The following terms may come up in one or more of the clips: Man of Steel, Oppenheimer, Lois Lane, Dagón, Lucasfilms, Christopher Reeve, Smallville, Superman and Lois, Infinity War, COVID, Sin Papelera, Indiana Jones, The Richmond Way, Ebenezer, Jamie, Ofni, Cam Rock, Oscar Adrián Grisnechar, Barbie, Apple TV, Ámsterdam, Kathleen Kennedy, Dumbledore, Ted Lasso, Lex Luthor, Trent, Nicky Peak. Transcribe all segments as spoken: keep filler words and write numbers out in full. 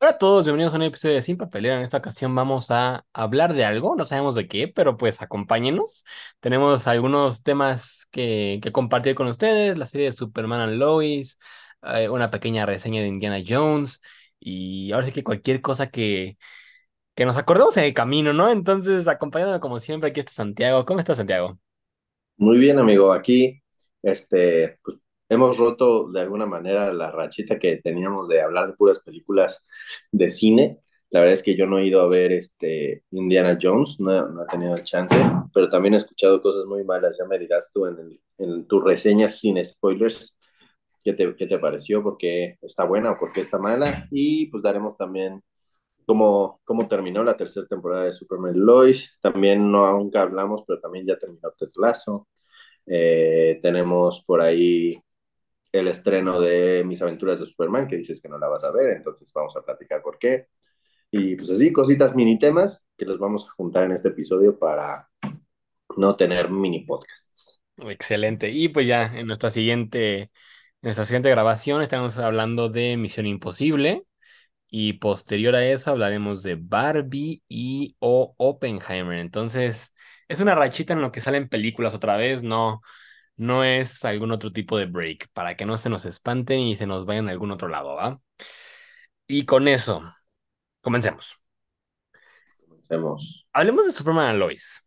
Hola a todos, bienvenidos a un episodio de Sin Papelera. En esta ocasión vamos a hablar de algo, no sabemos de qué, pero pues acompáñenos. Tenemos algunos temas que, que compartir con ustedes, la serie de Superman and Lois, eh, una pequeña reseña de Indiana Jones y ahora sí que cualquier cosa que, que nos acordemos en el camino, ¿no? Entonces, acompáñanos como siempre, aquí está Santiago. ¿Cómo estás, Santiago? Muy bien, amigo. Aquí, este, pues, hemos roto de alguna manera la rachita que teníamos de hablar de puras películas de cine. La verdad es que yo no he ido a ver este Indiana Jones, no, no he tenido el chance, pero también he escuchado cosas muy malas. Ya me dirás tú en, el- en tu reseña sin spoilers qué te, qué te pareció, por qué está buena o por qué está mala. Y pues daremos también cómo, cómo terminó la tercera temporada de Superman y Lois. También no nunca hablamos, pero también ya terminó Ted Lasso. Eh, tenemos por ahí el estreno de Mis Aventuras de Superman, que dices que no la vas a ver, entonces vamos a platicar por qué. Y pues así, cositas, mini temas que los vamos a juntar en este episodio para no tener mini podcasts. Excelente. Y pues ya en nuestra siguiente, en nuestra siguiente grabación estamos hablando de Misión Imposible. Y posterior a eso hablaremos de Barbie y o Oppenheimer. Entonces, es una rachita en lo que salen películas otra vez, no, no es algún otro tipo de break, para que no se nos espanten y se nos vayan a algún otro lado, ¿va? Y con eso, comencemos. Comencemos. Hablemos de Superman and Lois.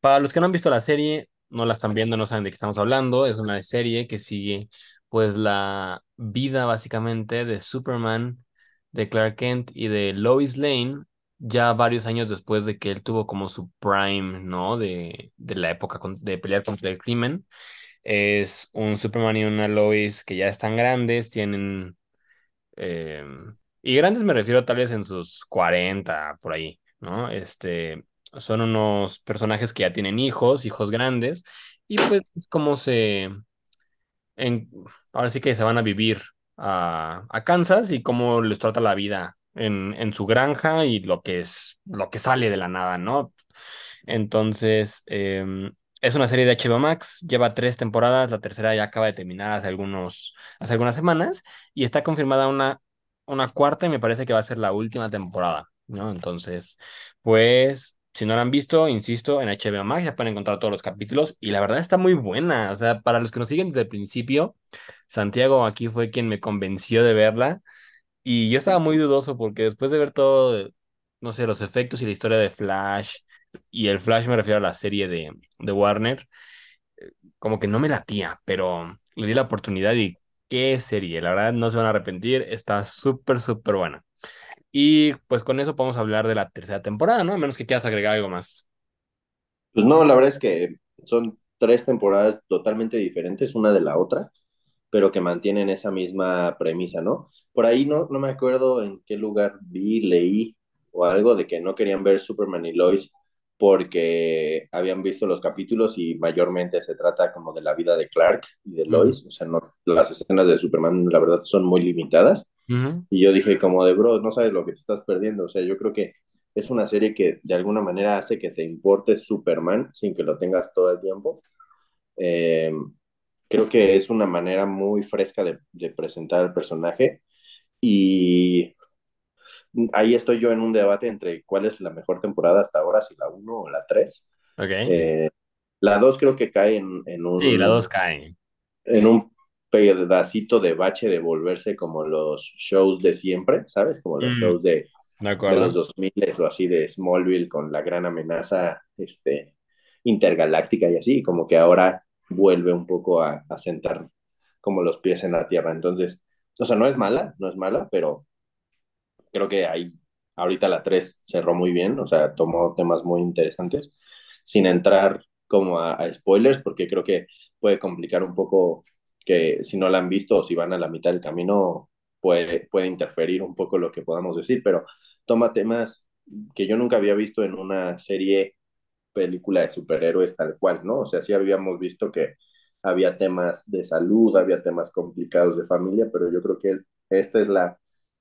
Para los que no han visto la serie, no la están viendo, no saben de qué estamos hablando. Es una serie que sigue, pues, la vida básicamente de Superman, de Clark Kent y de Lois Lane, ya varios años después de que él tuvo como su prime, ¿no? De, de la época con- de pelear contra el crimen. Es un Superman y una Lois que ya están grandes, tienen... eh, y grandes me refiero tal vez en sus cuarenta, por ahí, ¿no? Este, son unos personajes que ya tienen hijos, hijos grandes, y pues es como se... En, ahora sí que se van a vivir a, a Kansas y cómo les trata la vida en, en su granja y lo que es, lo que sale de la nada, ¿no? Entonces, eh, es una serie de H B O Max, lleva tres temporadas, la tercera ya acaba de terminar hace algunos, hace algunas semanas y está confirmada una, una cuarta y me parece que va a ser la última temporada, ¿no? Entonces, pues... Si no la han visto, insisto, en H B O Max ya pueden encontrar todos los capítulos y la verdad está muy buena. O sea, para los que nos siguen desde el principio, Santiago aquí fue quien me convenció de verla y yo estaba muy dudoso porque después de ver todo, no sé, los efectos y la historia de Flash, y el Flash me refiero a la serie de, de Warner, como que no me latía, pero le di la oportunidad y qué serie, la verdad no se van a arrepentir, está súper, súper buena. Y pues con eso podemos hablar de la tercera temporada, ¿no? A menos que quieras agregar algo más. Pues no, la verdad es que son tres temporadas totalmente diferentes una de la otra, pero que mantienen esa misma premisa, ¿no? Por ahí no, no me acuerdo en qué lugar vi, leí o algo de que no querían ver Superman y Lois porque habían visto los capítulos y mayormente se trata como de la vida de Clark y de Ujú. Lois, o sea, no, las escenas de Superman la verdad son muy limitadas Ujú. y yo dije como de bro, no sabes lo que te estás perdiendo, o sea, yo creo que es una serie que de alguna manera hace que te importe Superman sin que lo tengas todo el tiempo. Eh, Creo que es una manera muy fresca de, de presentar al personaje y ahí estoy yo en un debate entre cuál es la mejor temporada hasta ahora, si la uno o la tres. Ok. Eh, La dos creo que cae en, en Sí, la dos un, cae. en un pedacito de bache de volverse como los shows de siempre, ¿sabes? Como los Mm, shows de, de de los acuerdo. dos mil o así de Smallville con la gran amenaza este, intergaláctica y así, como que ahora vuelve un poco a, a sentar como los pies en la tierra. Entonces, o sea, no es mala, no es mala, pero creo que ahí ahorita la tres cerró muy bien, o sea, tomó temas muy interesantes, sin entrar como a, a spoilers, porque creo que puede complicar un poco que si no la han visto o si van a la mitad del camino, puede, puede interferir un poco lo que podamos decir, pero toma temas que yo nunca había visto en una serie, película de superhéroes tal cual, ¿no? O sea, sí habíamos visto que había temas de salud, había temas complicados de familia, pero yo creo que esta es la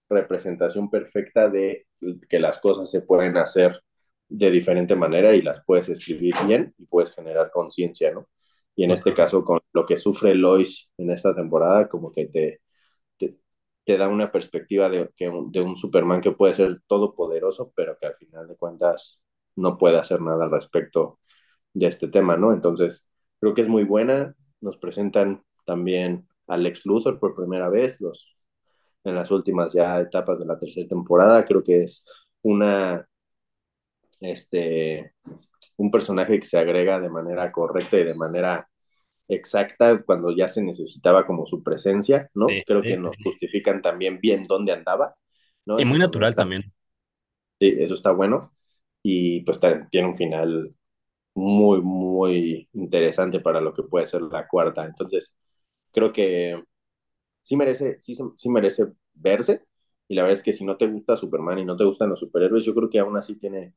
representación perfecta de que las cosas se pueden hacer de diferente manera y las puedes escribir bien y puedes generar conciencia, ¿no? Y en este Totalmente. caso, con lo que sufre Lois en esta temporada, como que te, te da una perspectiva de, que un, de un Superman que puede ser todopoderoso, pero que al final de cuentas no puede hacer nada al respecto de este tema, ¿no? Entonces, creo que es muy buena. Nos presentan también a Lex Luthor por primera vez, los, en las últimas ya etapas de la tercera temporada. Creo que es una... este un personaje que se agrega de manera correcta y de manera exacta cuando ya se necesitaba como su presencia, ¿no? Sí, Creo sí, que nos sí. justifican también bien dónde andaba, ¿no? Y sí, muy natural está... también. Sí, eso está bueno. Y pues tiene un final muy, muy interesante para lo que puede ser la cuarta. Entonces, creo que sí merece, sí, sí merece verse. Y la verdad es que si no te gusta Superman y no te gustan los superhéroes, yo creo que aún así tiene...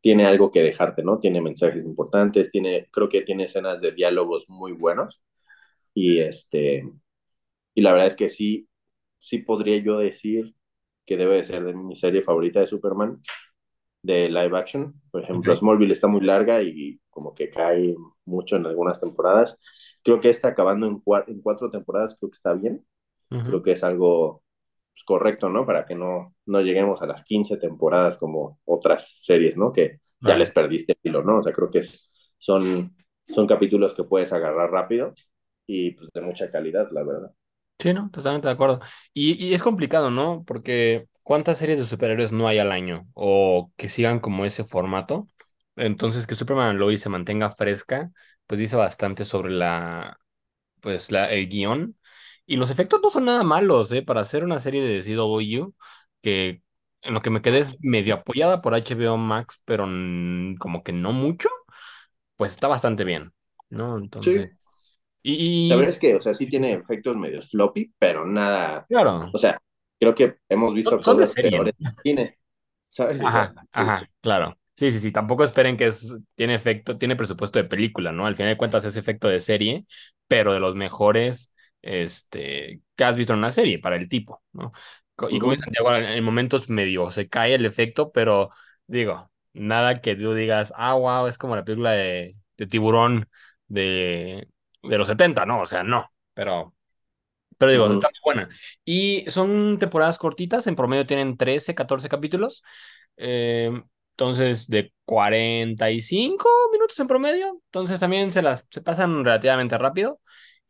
tiene algo que dejarte, ¿no? Tiene mensajes importantes, tiene, creo que tiene escenas de diálogos muy buenos, y este, y la verdad es que sí, sí podría yo decir que debe de ser de mi serie favorita de Superman, de live action. Por ejemplo, okay. Smallville está muy larga y como que cae mucho en algunas temporadas. Creo que está acabando en, cua- en cuatro temporadas, creo que está bien, uh-huh. Creo que es algo... pues correcto, ¿no? Para que no, no lleguemos a las quince temporadas como otras series, ¿no? Que ya les perdiste el hilo, ¿no? O sea, creo que es, son, son capítulos que puedes agarrar rápido y pues de mucha calidad, la verdad. Sí, ¿no? Totalmente de acuerdo. Y, y es complicado, ¿no? Porque ¿cuántas series de superhéroes no hay al año? O que sigan como ese formato. Entonces, que Superman and Lois se mantenga fresca, pues dice bastante sobre la, pues, la, el guión. Y los efectos no son nada malos, ¿eh? Para hacer una serie de C W, que en lo que me quedé es medio apoyada por H B O Max, pero mmm, como que no mucho, pues está bastante bien, ¿no? Entonces... sí. Y, y... la verdad es que, o sea, sí tiene efectos medio floppy, pero nada... claro. O sea, creo que hemos visto... son, son de serie. Peores en cine, ¿sabes? Ajá, sí. ajá, claro. Sí, sí, sí. Tampoco esperen que es, tiene efecto, tiene presupuesto de película, ¿no? Al final de cuentas es efecto de serie, pero de los mejores... este, que has visto en una serie para el tipo, ¿no? Y como dice Santiago, en momentos medio se cae el efecto, pero digo, nada que tú digas, ah, wow, es como la película de, de Tiburón de, de los setenta, ¿no? O sea, no, pero, pero digo, uh-huh. está muy buena. Y son temporadas cortitas, en promedio tienen trece, catorce capítulos, eh, entonces de cuarenta y cinco minutos en promedio, entonces también se las se pasan relativamente rápido.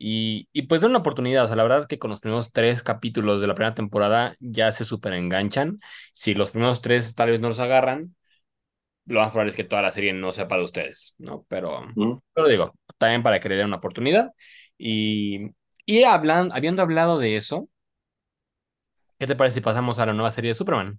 Y, y pues da una oportunidad, o sea, la verdad es que con los primeros tres capítulos de la primera temporada ya se súper enganchan. Si los primeros tres tal vez no los agarran, lo más probable es que toda la serie no sea para ustedes, ¿no? Pero, ¿Mm? pero digo, también para que le den una oportunidad. Y, y hablan, habiendo hablado de eso, ¿qué te parece si pasamos a la nueva serie de Superman?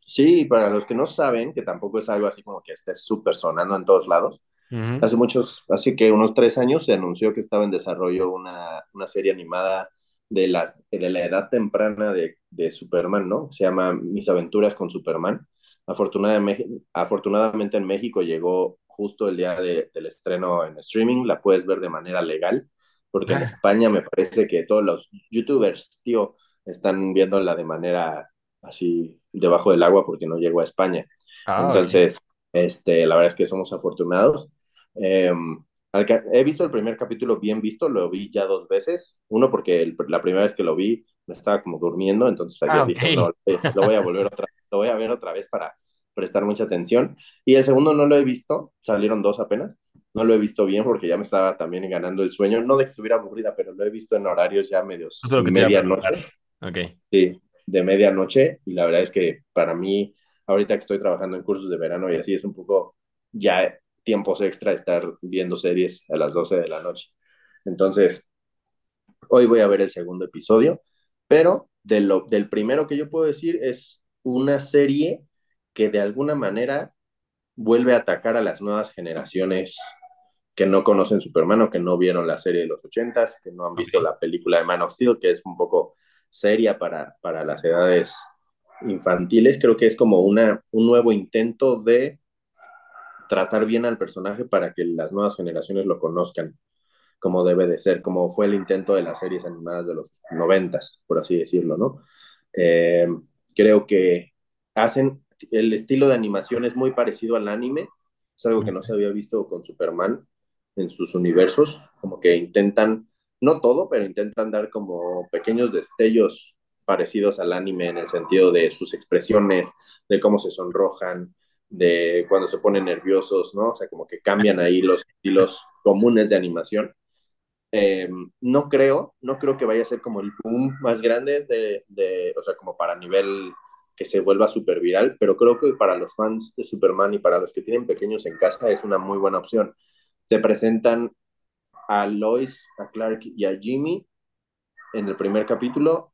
Sí, para los que no saben, que tampoco es algo así como que esté súper sonando en todos lados, Uh-huh. hace muchos, así que unos tres años se anunció que estaba en desarrollo una, una serie animada de la, de la edad temprana de, de Superman, ¿no? Se llama Mis Aventuras con Superman. Afortunadamente, afortunadamente en México llegó justo el día de, del estreno en streaming, la puedes ver de manera legal, porque en España me parece que todos los youtubers, tío, están viéndola de manera así debajo del agua porque no llegó a España. Ah, Entonces, okay. este, la verdad es que somos afortunados. Eh, he visto el primer capítulo bien visto, lo vi ya dos veces, uno porque el, la primera vez que lo vi me estaba como durmiendo, entonces ayer ah, okay. dije no, lo voy a volver otra lo voy a ver otra vez para prestar mucha atención, y el segundo no lo he visto, salieron dos apenas, no lo he visto bien porque ya me estaba también ganando el sueño, no de que estuviera aburrida, pero lo he visto en horarios ya medios medianoche, okay. sí, de medianoche, y la verdad es que para mí, ahorita que estoy trabajando en cursos de verano y así, es un poco ya tiempos extra estar viendo series a las doce de la noche. Entonces, hoy voy a ver el segundo episodio, pero de lo, del primero que yo puedo decir es una serie que de alguna manera vuelve a atacar a las nuevas generaciones que no conocen Superman o que no vieron la serie de los ochentas, que no han visto la película de Man of Steel, que es un poco seria para, para las edades infantiles. Creo que es como una, un nuevo intento de tratar bien al personaje para que las nuevas generaciones lo conozcan como debe de ser, como fue el intento de las series animadas de los noventas, por así decirlo, ¿no? Eh, creo que hacen, el estilo de animación es muy parecido al anime, es algo que no se había visto con Superman en sus universos, como que intentan no todo, pero intentan dar como pequeños destellos parecidos al anime en el sentido de sus expresiones, de cómo se sonrojan, de cuando se ponen nerviosos, ¿no? O sea, como que cambian ahí los estilos comunes de animación. Eh, no creo, no creo que vaya a ser como el boom más grande de, de, o sea, como para nivel que se vuelva súper viral, pero creo que para los fans de Superman y para los que tienen pequeños en casa es una muy buena opción. Te presentan a Lois, a Clark y a Jimmy en el primer capítulo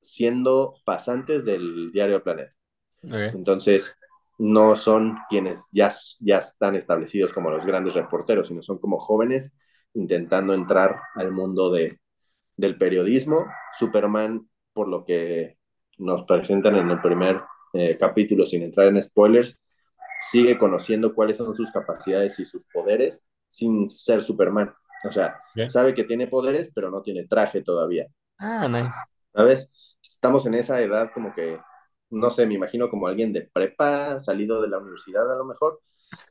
siendo pasantes del diario Planeta. Okay. Entonces, no son quienes ya, ya están establecidos como los grandes reporteros, sino son como jóvenes intentando entrar al mundo de, del periodismo. Superman, por lo que nos presentan en el primer eh, capítulo, sin entrar en spoilers, sigue conociendo cuáles son sus capacidades y sus poderes sin ser Superman. O sea, ¿bien? Sabe que tiene poderes, pero no tiene traje todavía. Ah, nice. ¿Sabes? Estamos en esa edad como que, no sé, me imagino como alguien de prepa, salido de la universidad a lo mejor.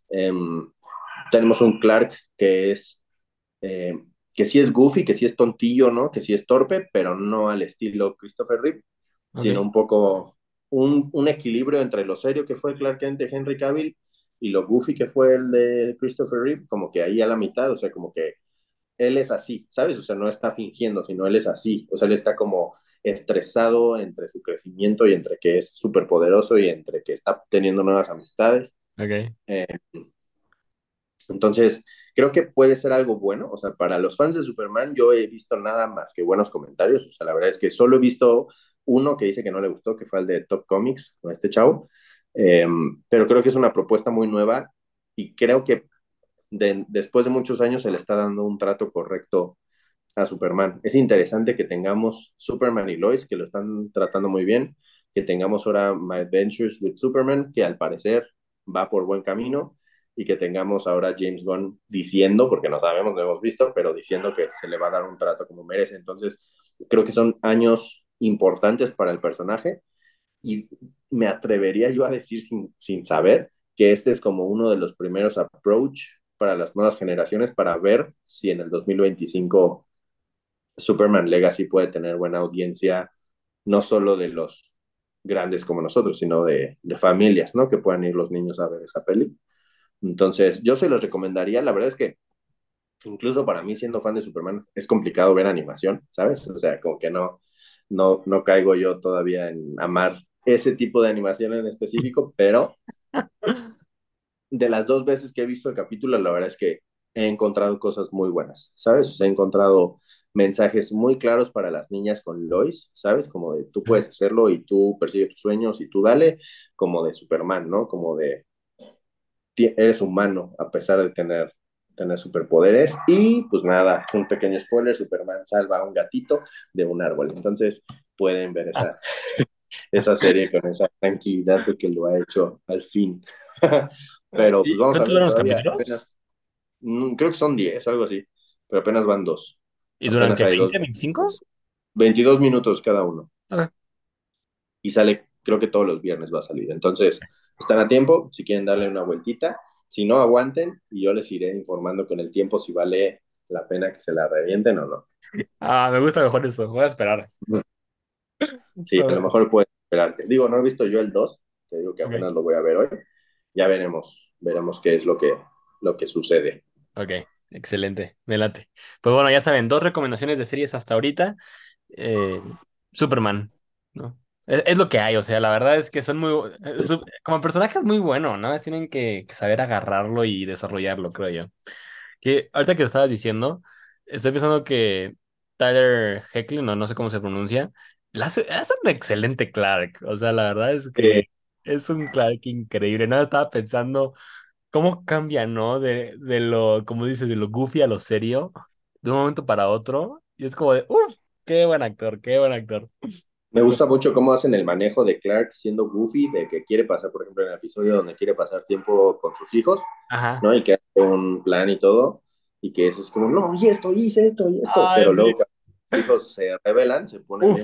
Eh, tenemos un Clark que es, eh, que sí es goofy, que sí es tontillo, ¿no? Que sí es torpe, pero no al estilo Christopher Reeve, okay, sino un poco, un, un equilibrio entre lo serio que fue Clark Kent de Henry Cavill y lo goofy que fue el de Christopher Reeve, como que ahí a la mitad, o sea, como que él es así, ¿sabes? O sea, no está fingiendo, sino él es así, o sea, él está como estresado entre su crecimiento y entre que es súper poderoso y entre que está teniendo nuevas amistades. Okay. Eh, entonces, creo que puede ser algo bueno, o sea, para los fans de Superman yo he visto nada más que buenos comentarios, o sea, la verdad es que solo he visto uno que dice que no le gustó, que fue el de Top Comics, con este chavo, eh, pero creo que es una propuesta muy nueva y creo que de, después de muchos años se le está dando un trato correcto a Superman. Es interesante que tengamos Superman y Lois, que lo están tratando muy bien, que tengamos ahora My Adventures with Superman, que al parecer va por buen camino, y que tengamos ahora James Gunn diciendo, porque no sabemos, no hemos visto, pero diciendo que se le va a dar un trato como merece. Entonces, creo que son años importantes para el personaje, y me atrevería yo a decir sin, sin saber que este es como uno de los primeros approach para las nuevas generaciones para ver si en el dos mil veinticinco Superman Legacy puede tener buena audiencia, no solo de los grandes como nosotros, sino de, de familias, ¿no? Que puedan ir los niños a ver esa peli. Entonces, yo se los recomendaría. La verdad es que, incluso para mí, siendo fan de Superman, es complicado ver animación, ¿sabes? O sea, como que no, no, no caigo yo todavía en amar ese tipo de animación en específico, pero de las dos veces que he visto el capítulo, la verdad es que he encontrado cosas muy buenas, ¿sabes? He encontrado mensajes muy claros para las niñas con Lois, ¿sabes? Como de tú puedes hacerlo y tú persigue tus sueños y tú dale, como de Superman, ¿no? Como de eres humano a pesar de tener, tener superpoderes. Y pues nada, un pequeño spoiler, Superman salva a un gatito de un árbol. Entonces pueden ver esa, esa serie con esa tranquilidad de que lo ha hecho al fin. Pero pues vamos a ver. ¿Cuántos eran los capítulos? Creo que son diez, algo así, pero apenas van dos. ¿Y durante veinte, veinticinco? veintidós minutos cada uno. Okay. Y sale, creo que todos los viernes va a salir. Entonces, están a tiempo, si quieren darle una vueltita. Si no, aguanten y yo les iré informando con el tiempo si vale la pena que se la revienten o no. Ah, me gusta mejor eso. Voy a esperar. Sí, a lo mejor puedes esperarte. Digo, no he visto yo el dos. Te digo que apenas okay. Lo voy a ver hoy. Ya veremos. Veremos qué es lo que, lo que sucede. Ok. Excelente, me late. Pues bueno, ya saben, dos recomendaciones de series hasta ahorita. Eh, Superman, ¿no? Es, es lo que hay, o sea, la verdad es que son muy... Su, como personaje es muy bueno, ¿no? Tienen que, que saber agarrarlo y desarrollarlo, creo yo. Que ahorita que lo estabas diciendo, estoy pensando que Tyler Hecklin, no, no sé cómo se pronuncia, hace un excelente Clark. O sea, la verdad es que sí. Es un Clark increíble. Nada, estaba pensando... ¿Cómo cambia, no? De, de lo, como dices, de lo goofy a lo serio, de un momento para otro. Y es como de, uff, qué buen actor, qué buen actor. Me gusta mucho cómo hacen el manejo de Clark siendo goofy, de que quiere pasar, por ejemplo, en el episodio donde quiere pasar tiempo con sus hijos, ajá, ¿no? Y que hace un plan y todo, y que eso es como, no, y esto, y esto, y esto. Ay, pero sí. Luego los hijos se rebelan, se ponen... Uf,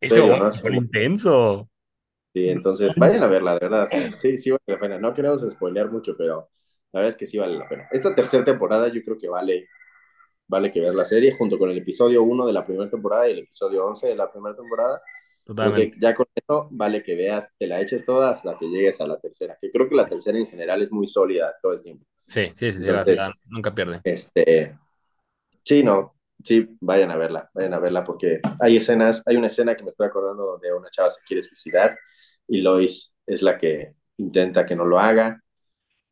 en serio, eso es ¿no? intenso. Sí, entonces vayan a verla, de verdad. Sí, sí vale la pena. No queremos spoilear mucho, pero la verdad es que sí vale la pena. Esta tercera temporada yo creo que vale vale que veas la serie junto con el episodio uno de la primera temporada y el episodio once de la primera temporada. Totalmente. Porque ya con eso vale que veas, te la eches toda hasta que llegues a la tercera, que creo que la tercera en general es muy sólida todo el tiempo. Sí, sí, sí, entonces, la, la, nunca pierde. Este, sí, no, sí, vayan a verla, vayan a verla porque hay escenas, hay una escena que me estoy acordando donde una chava se quiere suicidar y Lois es la que intenta que no lo haga.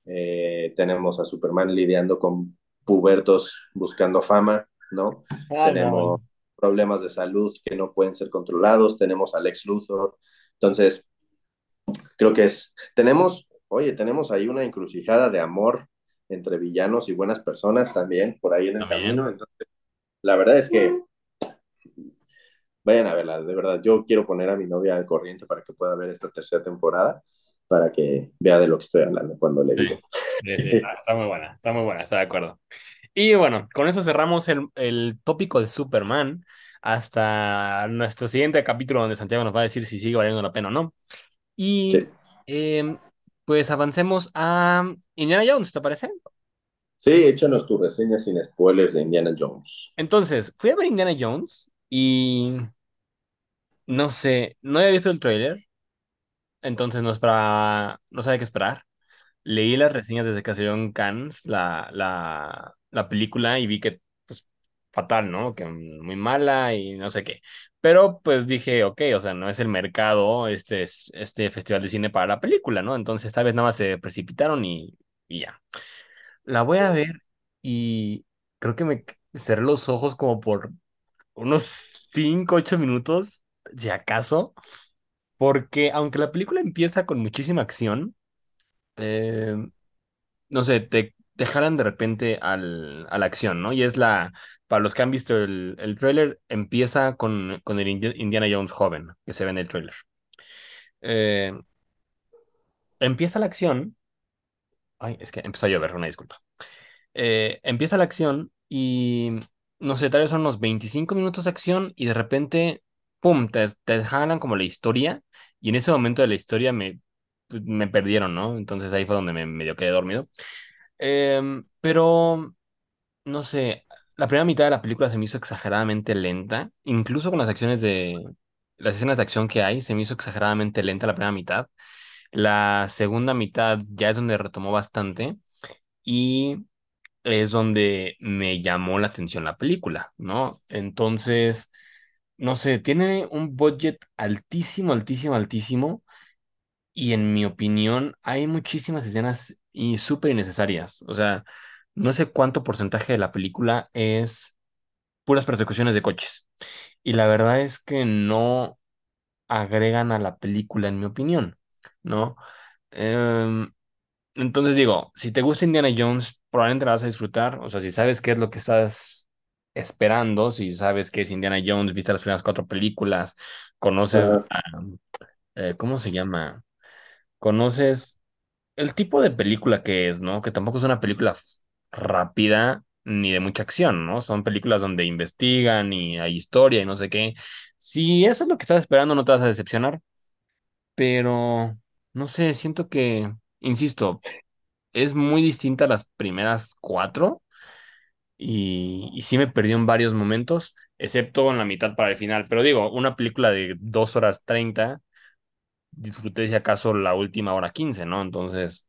Eh, tenemos a Superman lidiando con pubertos buscando fama, ¿no? Ah, tenemos no. problemas de salud que no pueden ser controlados, tenemos a Lex Luthor, entonces creo que es, tenemos, oye, tenemos ahí una encrucijada de amor entre villanos y buenas personas también, por ahí en el camino, entonces la verdad es que vayan a verla, de verdad, yo quiero poner a mi novia al corriente para que pueda ver esta tercera temporada, para que vea de lo que estoy hablando cuando le digo. Sí, sí, está, está muy buena, está muy buena, está de acuerdo. Y bueno, con eso cerramos el, el tópico de Superman hasta nuestro siguiente capítulo donde Santiago nos va a decir si sigue valiendo la pena o no. Y sí. eh, pues avancemos a Indiana Jones, ¿te parece? Sí, échanos tu reseña sin spoilers de Indiana Jones. Entonces, fui a ver Indiana Jones y no sé, no había visto el tráiler. Entonces no esperaba, no sabía qué esperar. Leí las reseñas desde que salió en Cannes la, la, la película y vi que, pues, fatal, ¿no? Que muy mala y no sé qué. Pero, pues, dije, ok, o sea, no es el mercado este, este festival de cine para la película, ¿no? Entonces, tal vez nada más se precipitaron y, y ya. La voy a ver y creo que me cerré los ojos como por unos cinco, ocho minutos, si acaso. Porque aunque la película empieza con muchísima acción, eh, no sé, te, te jalan de repente al, a la acción, ¿no? Y es la, para los que han visto el, el tráiler, empieza con, con el Indiana Jones joven, que se ve en el tráiler. Eh, empieza la acción, ay, es que empezó a llover, una disculpa. Eh, empieza la acción y, no sé, tal vez son unos veinticinco minutos de acción y de repente... pum, te, te jalan como la historia, y en ese momento de la historia me, me perdieron, ¿no? Entonces ahí fue donde me medio quedé dormido. Eh, pero, no sé, la primera mitad de la película se me hizo exageradamente lenta, incluso con las acciones de, las escenas de acción que hay, se me hizo exageradamente lenta la primera mitad. La segunda mitad ya es donde retomó bastante, y es donde me llamó la atención la película, ¿no? Entonces... no sé, tiene un budget altísimo, altísimo, altísimo. Y en mi opinión, hay muchísimas escenas y súper innecesarias. O sea, no sé cuánto porcentaje de la película es puras persecuciones de coches. Y la verdad es que no agregan a la película, en mi opinión, ¿no? Eh, entonces digo, si te gusta Indiana Jones, probablemente la vas a disfrutar. O sea, si sabes qué es lo que estás... esperando, si sabes que es Indiana Jones, viste las primeras cuatro películas, conoces, uh, a, eh, ¿cómo se llama? Conoces el tipo de película que es, ¿no? Que tampoco es una película f- rápida ni de mucha acción, ¿no? Son películas donde investigan y hay historia y no sé qué. Si eso es lo que estás esperando, no te vas a decepcionar, pero no sé, siento que, insisto, es muy distinta a las primeras cuatro. Y, y sí me perdió en varios momentos, excepto en la mitad para el final. Pero digo, una película de dos horas treinta, disfruté si acaso la última hora quince, ¿no? Entonces,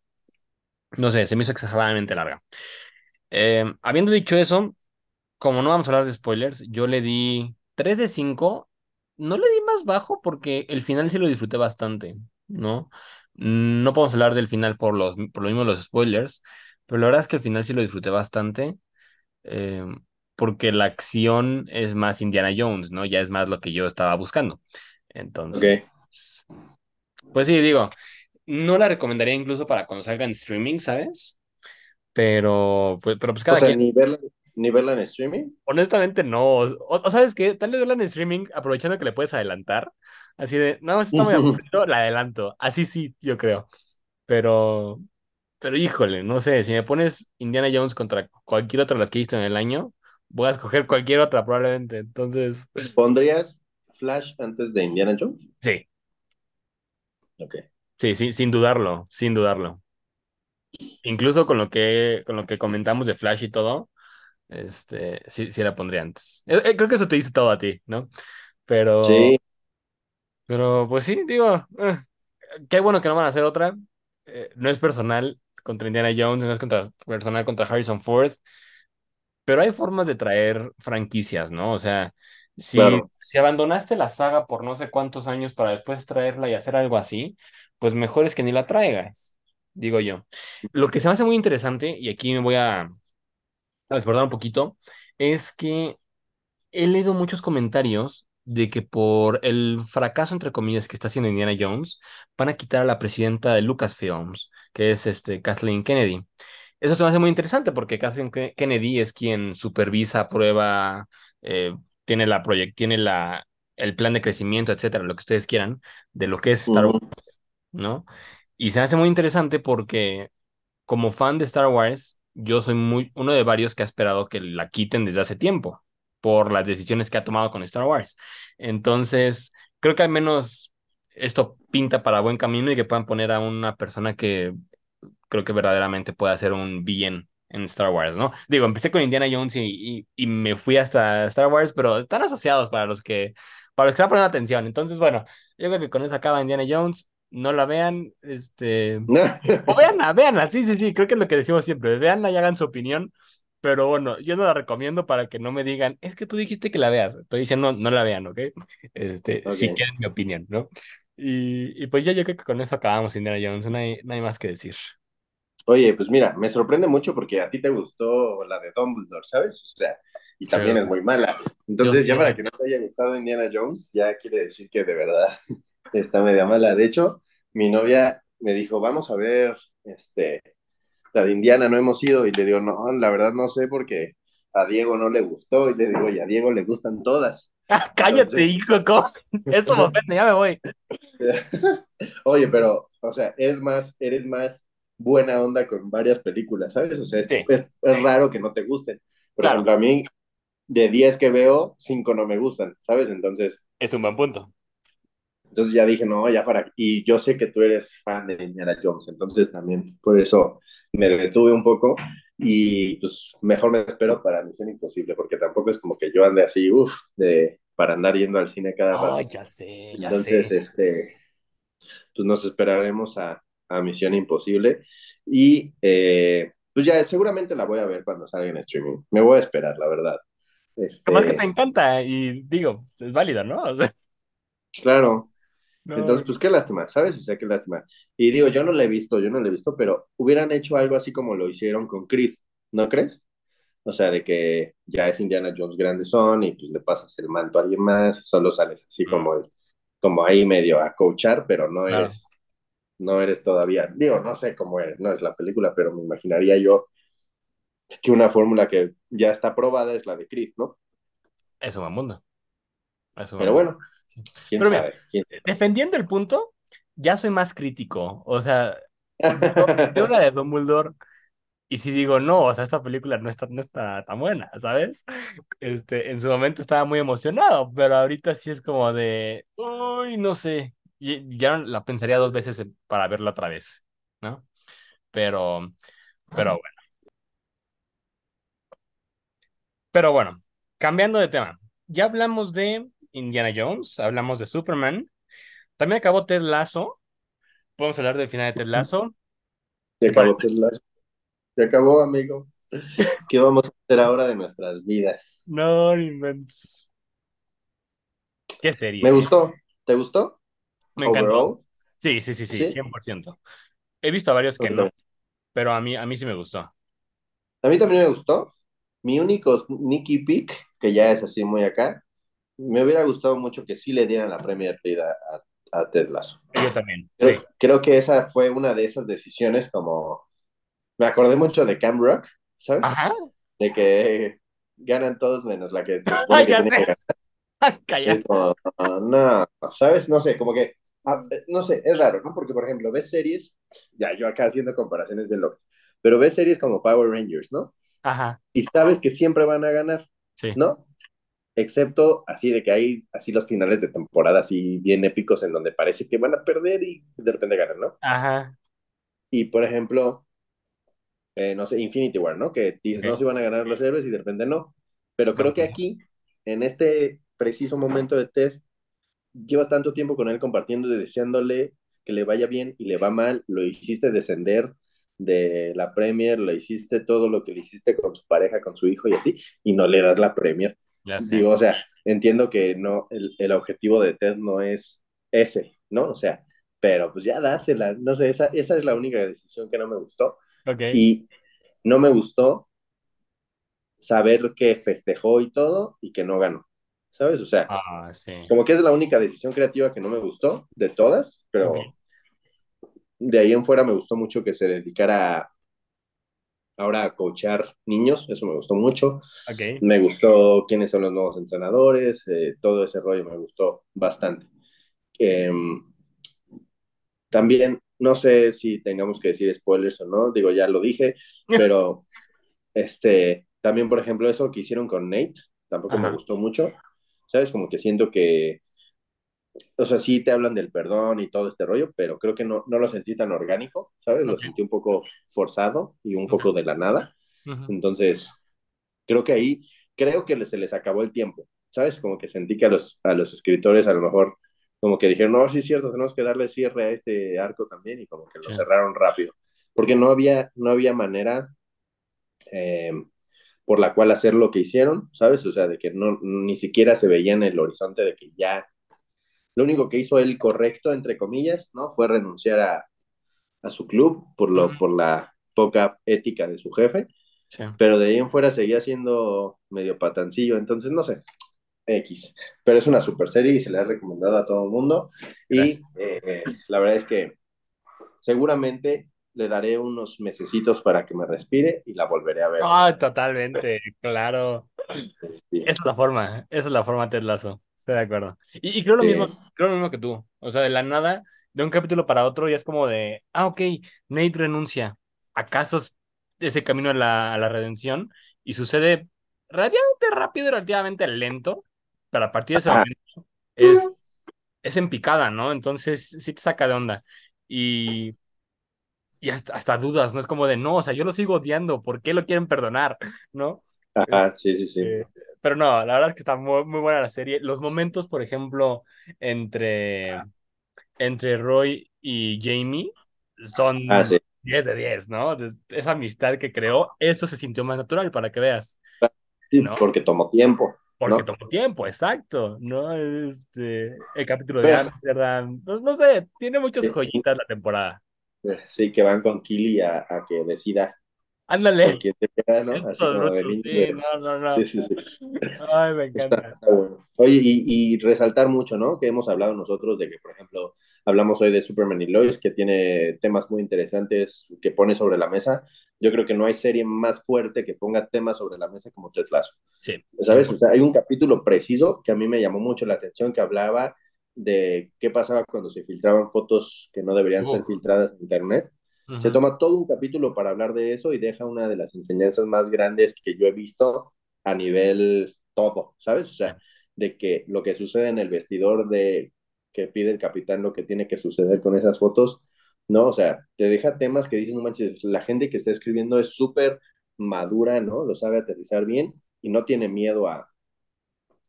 no sé, se me hizo exageradamente larga. Eh, habiendo dicho eso, como no vamos a hablar de spoilers, yo le di tres de cinco. No le di más bajo porque el final sí lo disfruté bastante, ¿no? No podemos hablar del final por, los, por lo mismo los spoilers, pero la verdad es que el final sí lo disfruté bastante. Eh, porque la acción es más Indiana Jones, ¿no? Ya es más lo que yo estaba buscando. Entonces, okay. Pues sí, digo, no la recomendaría incluso para cuando salga en streaming, ¿sabes? Pero pues, pero pues cada o sea, quien... ¿ni verla, ¿Ni verla en streaming? Honestamente no. O, o ¿sabes qué? Tal vez verla en streaming aprovechando que le puedes adelantar. Así de, no, si está muy aburrido, la adelanto. Así sí, yo creo. Pero... pero híjole, no sé, si me pones Indiana Jones contra cualquier otra de las que he visto en el año, voy a escoger cualquier otra probablemente, entonces... ¿Pondrías Flash antes de Indiana Jones? Sí. Ok. Sí, sí, sin dudarlo, sin dudarlo. Incluso con lo que, con lo que comentamos de Flash y todo, Este, sí, sí la pondría antes. Eh, eh, creo que eso te dice todo a ti, ¿no? Pero, sí. Pero pues sí, digo, eh, qué bueno que no van a hacer otra. Eh, no es personal contra Indiana Jones, no es contra, personal contra Harrison Ford, pero hay formas de traer franquicias, ¿no? O sea, si, claro. si abandonaste la saga por no sé cuántos años para después traerla y hacer algo así, pues mejor es que ni la traigas, digo yo. Lo que se me hace muy interesante, y aquí me voy a desbordar un poquito, es que he leído muchos comentarios de que por el fracaso, entre comillas, que está haciendo Indiana Jones, van a quitar a la presidenta de Lucasfilms, que es este, Kathleen Kennedy. Eso se me hace muy interesante porque Kathleen Kennedy es quien supervisa, aprueba, eh, tiene, la proyect, tiene la, el plan de crecimiento, etcétera, lo que ustedes quieran, de lo que es Star Wars, ¿no? Y se me hace muy interesante porque, como fan de Star Wars, yo soy muy, uno de varios que ha esperado que la quiten desde hace tiempo, por las decisiones que ha tomado con Star Wars. Entonces, creo que al menos esto pinta para buen camino y que puedan poner a una persona que creo que verdaderamente pueda hacer un bien en Star Wars, ¿no? Digo, empecé con Indiana Jones y, y, y me fui hasta Star Wars, pero están asociados para los que para los que están poniendo atención. Entonces, bueno, yo creo que con eso acaba Indiana Jones. No la vean, este... o veanla, veanla, sí, sí, sí, creo que es lo que decimos siempre. Veanla y hagan su opinión. Pero bueno, yo no la recomiendo para que no me digan, es que tú dijiste que la veas. Estoy diciendo, no, no la vean, ¿ok? Este, okay. Si quieren mi opinión, ¿no? Y, y pues ya yo creo que con eso acabamos, Indiana Jones. No hay, no hay más que decir. Oye, pues mira, me sorprende mucho porque a ti te gustó la de Dumbledore, ¿sabes? O sea, y también pero, es muy mala. Entonces ya sí. Para que no te haya gustado Indiana Jones, ya quiere decir que de verdad está media mala. De hecho, mi novia me dijo, vamos a ver, este... la de Indiana no hemos ido, y le digo, no, la verdad no sé porque a Diego no le gustó, y le digo, y a Diego le gustan todas. Ah, cállate, entonces... hijo, ¿cómo? Esto me ofende, ya me voy. Oye, pero, o sea, es más, eres más buena onda con varias películas, ¿sabes? O sea, es, sí. es, es raro que no te gusten. Por claro. ejemplo, a mí, de diez que veo, cinco no me gustan, ¿sabes? Entonces... es un buen punto. Entonces ya dije, no, ya para... Y yo sé que tú eres fan de Indiana Jones, entonces también por eso me detuve un poco y pues mejor me espero para Misión Imposible, porque tampoco es como que yo ande así, uff, para andar yendo al cine cada rato. Oh, ya sé, ya entonces, sé. Este, pues nos esperaremos a, a Misión Imposible y eh, pues ya seguramente la voy a ver cuando salga en streaming. Me voy a esperar, la verdad. Este... Además que te encanta y digo, es válido, ¿no? O sea... Claro. No. Entonces, pues qué lástima, ¿sabes? O sea, qué lástima. Y digo, yo no la he visto, yo no la he visto, pero hubieran hecho algo así como lo hicieron con Creed, ¿no crees? O sea, de que ya es Indiana Jones grandezón y pues le pasas el manto a alguien más, y solo sales así mm. como, el, como ahí medio a coachar, pero no eres, no. no eres todavía, digo, no sé cómo eres, no es la película, pero me imaginaría yo que una fórmula que ya está probada es la de Creed, ¿no? Eso va mundo. Eso va pero mundo. Bueno. Pero mira, defendiendo el punto, ya soy más crítico. O sea, veo la de Dumbledore y si digo, no, o sea, esta película no está, no está tan buena, ¿sabes? Este, en su momento estaba muy emocionado, pero ahorita sí es como de, uy, no sé. Y, ya la pensaría dos veces para verla otra vez, ¿no? Pero, pero bueno. Pero bueno, cambiando de tema. Ya hablamos de Indiana Jones, hablamos de Superman, también acabó Ted Lasso, podemos hablar del final de Ted Lasso. Se acabó Ted Lasso, se acabó, amigo. ¿Qué vamos a hacer ahora de nuestras vidas? No, no inventes. ¿Qué sería? Me gustó, ¿te gustó? Me encantó. Sí, sí, sí, sí, sí, cien por ciento. He visto a varios que okay. no, pero a mí, a mí sí me gustó. A mí también me gustó. Mi único Nicky Peak, que ya es así muy acá. Me hubiera gustado mucho que sí le dieran la Premier League a, a Ted Lasso. Yo también, creo, sí. Creo que esa fue una de esas decisiones como... Me acordé mucho de Cam Rock, ¿sabes? Ajá. De que ganan todos menos la que... ¡Ay, ya sé! ¡Cállate! No, no, ¿sabes? No sé, como que... No sé, es raro, ¿no? Porque, por ejemplo, ves series... Ya, yo acá haciendo comparaciones de locos. Pero ves series como Power Rangers, ¿no? Ajá. Y sabes que siempre van a ganar, sí. ¿no? Excepto así de que hay así los finales de temporada así bien épicos en donde parece que van a perder y de repente ganan, ¿no? Ajá. Y por ejemplo, eh, no sé, Infinity War, ¿no? Que dices, okay, no se iban a ganar los héroes y de repente no. Pero creo que aquí, en este preciso momento de Ted, llevas tanto tiempo con él compartiendo y deseándole que le vaya bien y le va mal, lo hiciste descender de la Premier, lo hiciste todo lo que le hiciste con su pareja, con su hijo y así, y no le das la Premier. Digo, o sea, entiendo que no, el, el objetivo de Ted no es ese, ¿no? O sea, pero pues ya dásela, no sé, esa, esa es la única decisión que no me gustó. Okay. Y no me gustó saber que festejó y todo y que no ganó, ¿sabes? O sea, ah, sí, como que es la única decisión creativa que no me gustó de todas, pero okay, de ahí en fuera me gustó mucho que se dedicara a, ahora a coachar niños, eso me gustó mucho. Okay. Me gustó quiénes son los nuevos entrenadores, eh, todo ese rollo me gustó bastante. Eh, también, no sé si tengamos que decir spoilers o no, digo, ya lo dije, pero este, también, por ejemplo, eso que hicieron con Nate, tampoco Ajá. me gustó mucho, ¿sabes? Como que siento que, o sea, sí te hablan del perdón y todo este rollo, pero creo que no, no lo sentí tan orgánico, ¿sabes? Okay. Lo sentí un poco forzado y un poco de la nada. Uh-huh. Entonces, creo que ahí, creo que se les acabó el tiempo, ¿sabes? Como que sentí que a los, a los escritores a lo mejor como que dijeron, no, sí es cierto, tenemos que darle cierre a este arco también, y como que lo sí. cerraron rápido, porque no había, no había manera eh, por la cual hacer lo que hicieron, ¿sabes? O sea, de que no, ni siquiera se veía en el horizonte de que ya. Lo único que hizo él correcto, entre comillas, ¿no? Fue renunciar a, a su club por, lo, por la poca ética de su jefe. Sí. Pero de ahí en fuera seguía siendo medio patancillo. Entonces, no sé, X. Pero es una super serie y se la he recomendado a todo el mundo. Gracias. Y eh, la verdad es que seguramente le daré unos mesecitos para que me respire y la volveré a ver. Ah, oh, totalmente, claro. Sí. Esa es la forma, esa es la forma, Ted Lasso. De acuerdo. Y, y creo lo sí. mismo, creo lo mismo que tú. O sea, de la nada, de un capítulo para otro, ya es como de, ah, ok, Nate renuncia. ¿Acaso es ese camino a la, a la redención? Y sucede relativamente rápido y relativamente lento, pero a partir de ese momento es, es en picada, ¿no? Entonces sí te saca de onda. Y, y hasta, hasta dudas, ¿no? Es como de, no, o sea, yo lo sigo odiando, ¿por qué lo quieren perdonar? ¿No? Ajá, sí, sí, sí. Eh, Pero no, la verdad es que está muy, muy buena la serie. Los momentos, por ejemplo, entre, entre Roy y Jamie son ah, sí. diez de diez, ¿no? Esa amistad que creó, eso se sintió más natural, para que veas. Sí, ¿no? Porque tomó tiempo. Porque ¿no? tomó tiempo, exacto, ¿no? Este, el capítulo Pero, de Ámsterdam, no, no sé, tiene muchas joyitas sí, la temporada. Sí, que van con Kili a, a que decida. Ándale. Queda, ¿no? Así como de sí, de... no, no, no. Sí, sí, sí. Ay, me encanta. Está, está bueno. Oye, y, y resaltar mucho, ¿no? Que hemos hablado nosotros de que, por ejemplo, hablamos hoy de Superman y Lois, que tiene temas muy interesantes que pone sobre la mesa. Yo creo que no hay serie más fuerte que ponga temas sobre la mesa como Ted Lasso. Sí. ¿Sabes? O sea, hay un capítulo preciso que a mí me llamó mucho la atención, que hablaba de qué pasaba cuando se filtraban fotos que no deberían uh. ser filtradas en internet. Se toma todo un capítulo para hablar de eso y deja una de las enseñanzas más grandes que yo he visto a nivel todo, ¿sabes? O sea, de que lo que sucede en el vestidor, de que pide el capitán lo que tiene que suceder con esas fotos, ¿no? O sea, te deja temas que dices, no manches, la gente que está escribiendo es súper madura, ¿no? Lo sabe aterrizar bien y no tiene miedo a,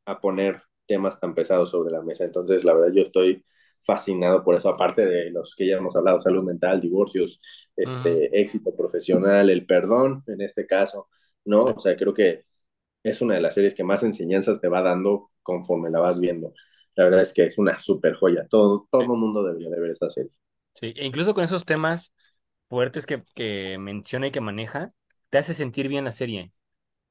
a poner temas tan pesados sobre la mesa. Entonces, la verdad, yo estoy fascinado por eso, aparte de los que ya hemos hablado, salud mental, divorcios, este, uh-huh. éxito profesional, el perdón, en este caso, ¿no? Sí. O sea, creo que es una de las series que más enseñanzas te va dando conforme la vas viendo. La verdad es que es una súper joya. Todo, todo sí. mundo debería de ver esta serie. Sí, e incluso con esos temas fuertes que, que menciona y que maneja, te hace sentir bien la serie,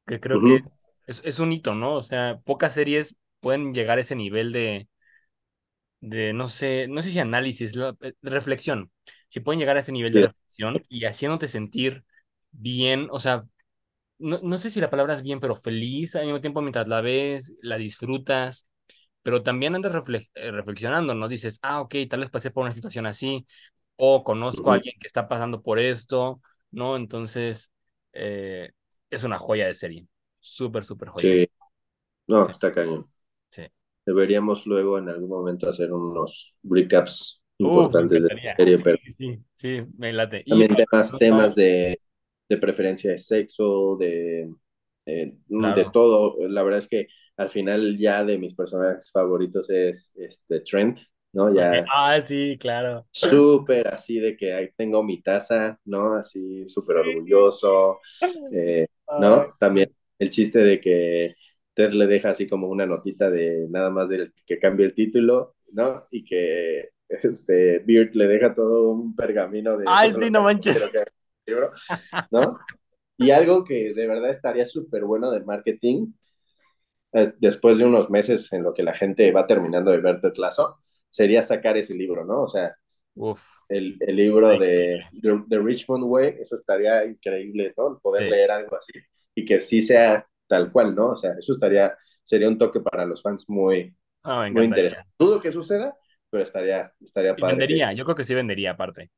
que creo uh-huh. que es, es un hito, ¿no? O sea, pocas series pueden llegar a ese nivel de de, no sé, no sé si análisis, la, eh, reflexión, si pueden llegar a ese nivel sí. de reflexión y haciéndote sentir bien, o sea, no, no sé si la palabra es bien, pero feliz al mismo tiempo mientras la ves, la disfrutas, pero también andas refle- eh, reflexionando, ¿no? Dices, ah, ok, tal vez pasé por una situación así, o conozco uh-huh. a alguien que está pasando por esto, ¿no? Entonces, eh, es una joya de serie, súper, súper joya. Sí. No, sí. está cañón. Sí. Deberíamos luego en algún momento hacer unos recaps importantes Uf, de la serie, pero sí, sí, sí, me late. También y... temas, temas de de preferencia de sexo, de, eh, claro. de todo. La verdad es que al final ya de mis personajes favoritos es este Trent, ¿no? Ya okay. Ah, sí, claro. Súper así de que ahí tengo mi taza, ¿no? Así súper sí. orgulloso, eh, ¿no? Ay. También el chiste de que Ted le deja así como una notita de nada más del que cambie el título, ¿no? Y que este Beard le deja todo un pergamino de... Ay, sí, no manches. Libro, ¿no? Y algo que de verdad estaría súper bueno de marketing, después de unos meses en lo que la gente va terminando de ver Ted Lasso, sería sacar ese libro, ¿no? O sea, Uf. El, el libro Ay, de The Richmond Way, eso estaría increíble, ¿no? Poder sí. leer algo así y que sí sea tal cual, ¿no? O sea, eso estaría, sería un toque para los fans muy, oh, muy interesante. Dudo que suceda, pero estaría, estaría padre. Vendería, que... yo creo que sí vendería aparte.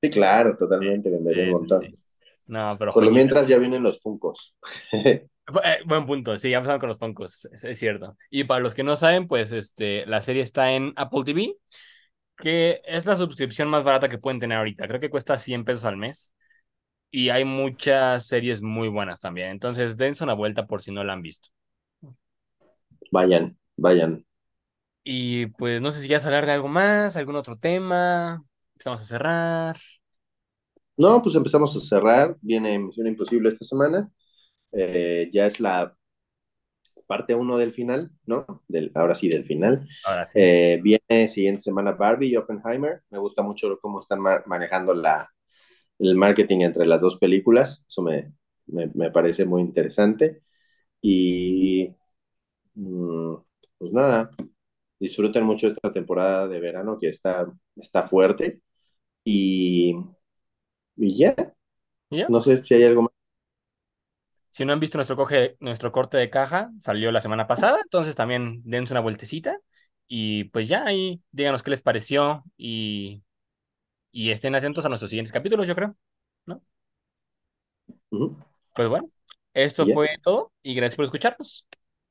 Sí, claro, totalmente, vendería sí, un montón. Sí, sí. No, pero Por lo mientras ya vienen los Funkos. Eh, buen punto, sí, ya empezamos con los Funkos, es, es cierto. Y para los que no saben, pues este, la serie está en Apple T V, que es la suscripción más barata que pueden tener ahorita. Creo que cuesta cien pesos al mes. Y hay muchas series muy buenas también. Entonces, dense una vuelta por si no la han visto. Vayan, vayan. Y pues no sé si quieres hablar de algo más, algún otro tema. Empezamos a cerrar. No, pues empezamos a cerrar. Viene Misión Imposible esta semana. Eh, ya es la parte uno del final, ¿no? Del, ahora sí, del final. Ahora sí. Eh, viene siguiente semana Barbie y Oppenheimer. Me gusta mucho cómo están ma- manejando la, el marketing entre las dos películas. Eso me, me, me parece muy interesante. Y pues nada, disfruten mucho esta temporada de verano que está, está fuerte. Y, y ya. Yeah. No sé si hay algo más. Si no han visto nuestro, coge, nuestro corte de caja, salió la semana pasada, entonces también dense una vueltecita y pues ya ahí díganos qué les pareció y, y estén atentos a nuestros siguientes capítulos, yo creo, ¿no? Uh-huh. Pues bueno, esto yeah. fue todo y gracias por escucharnos.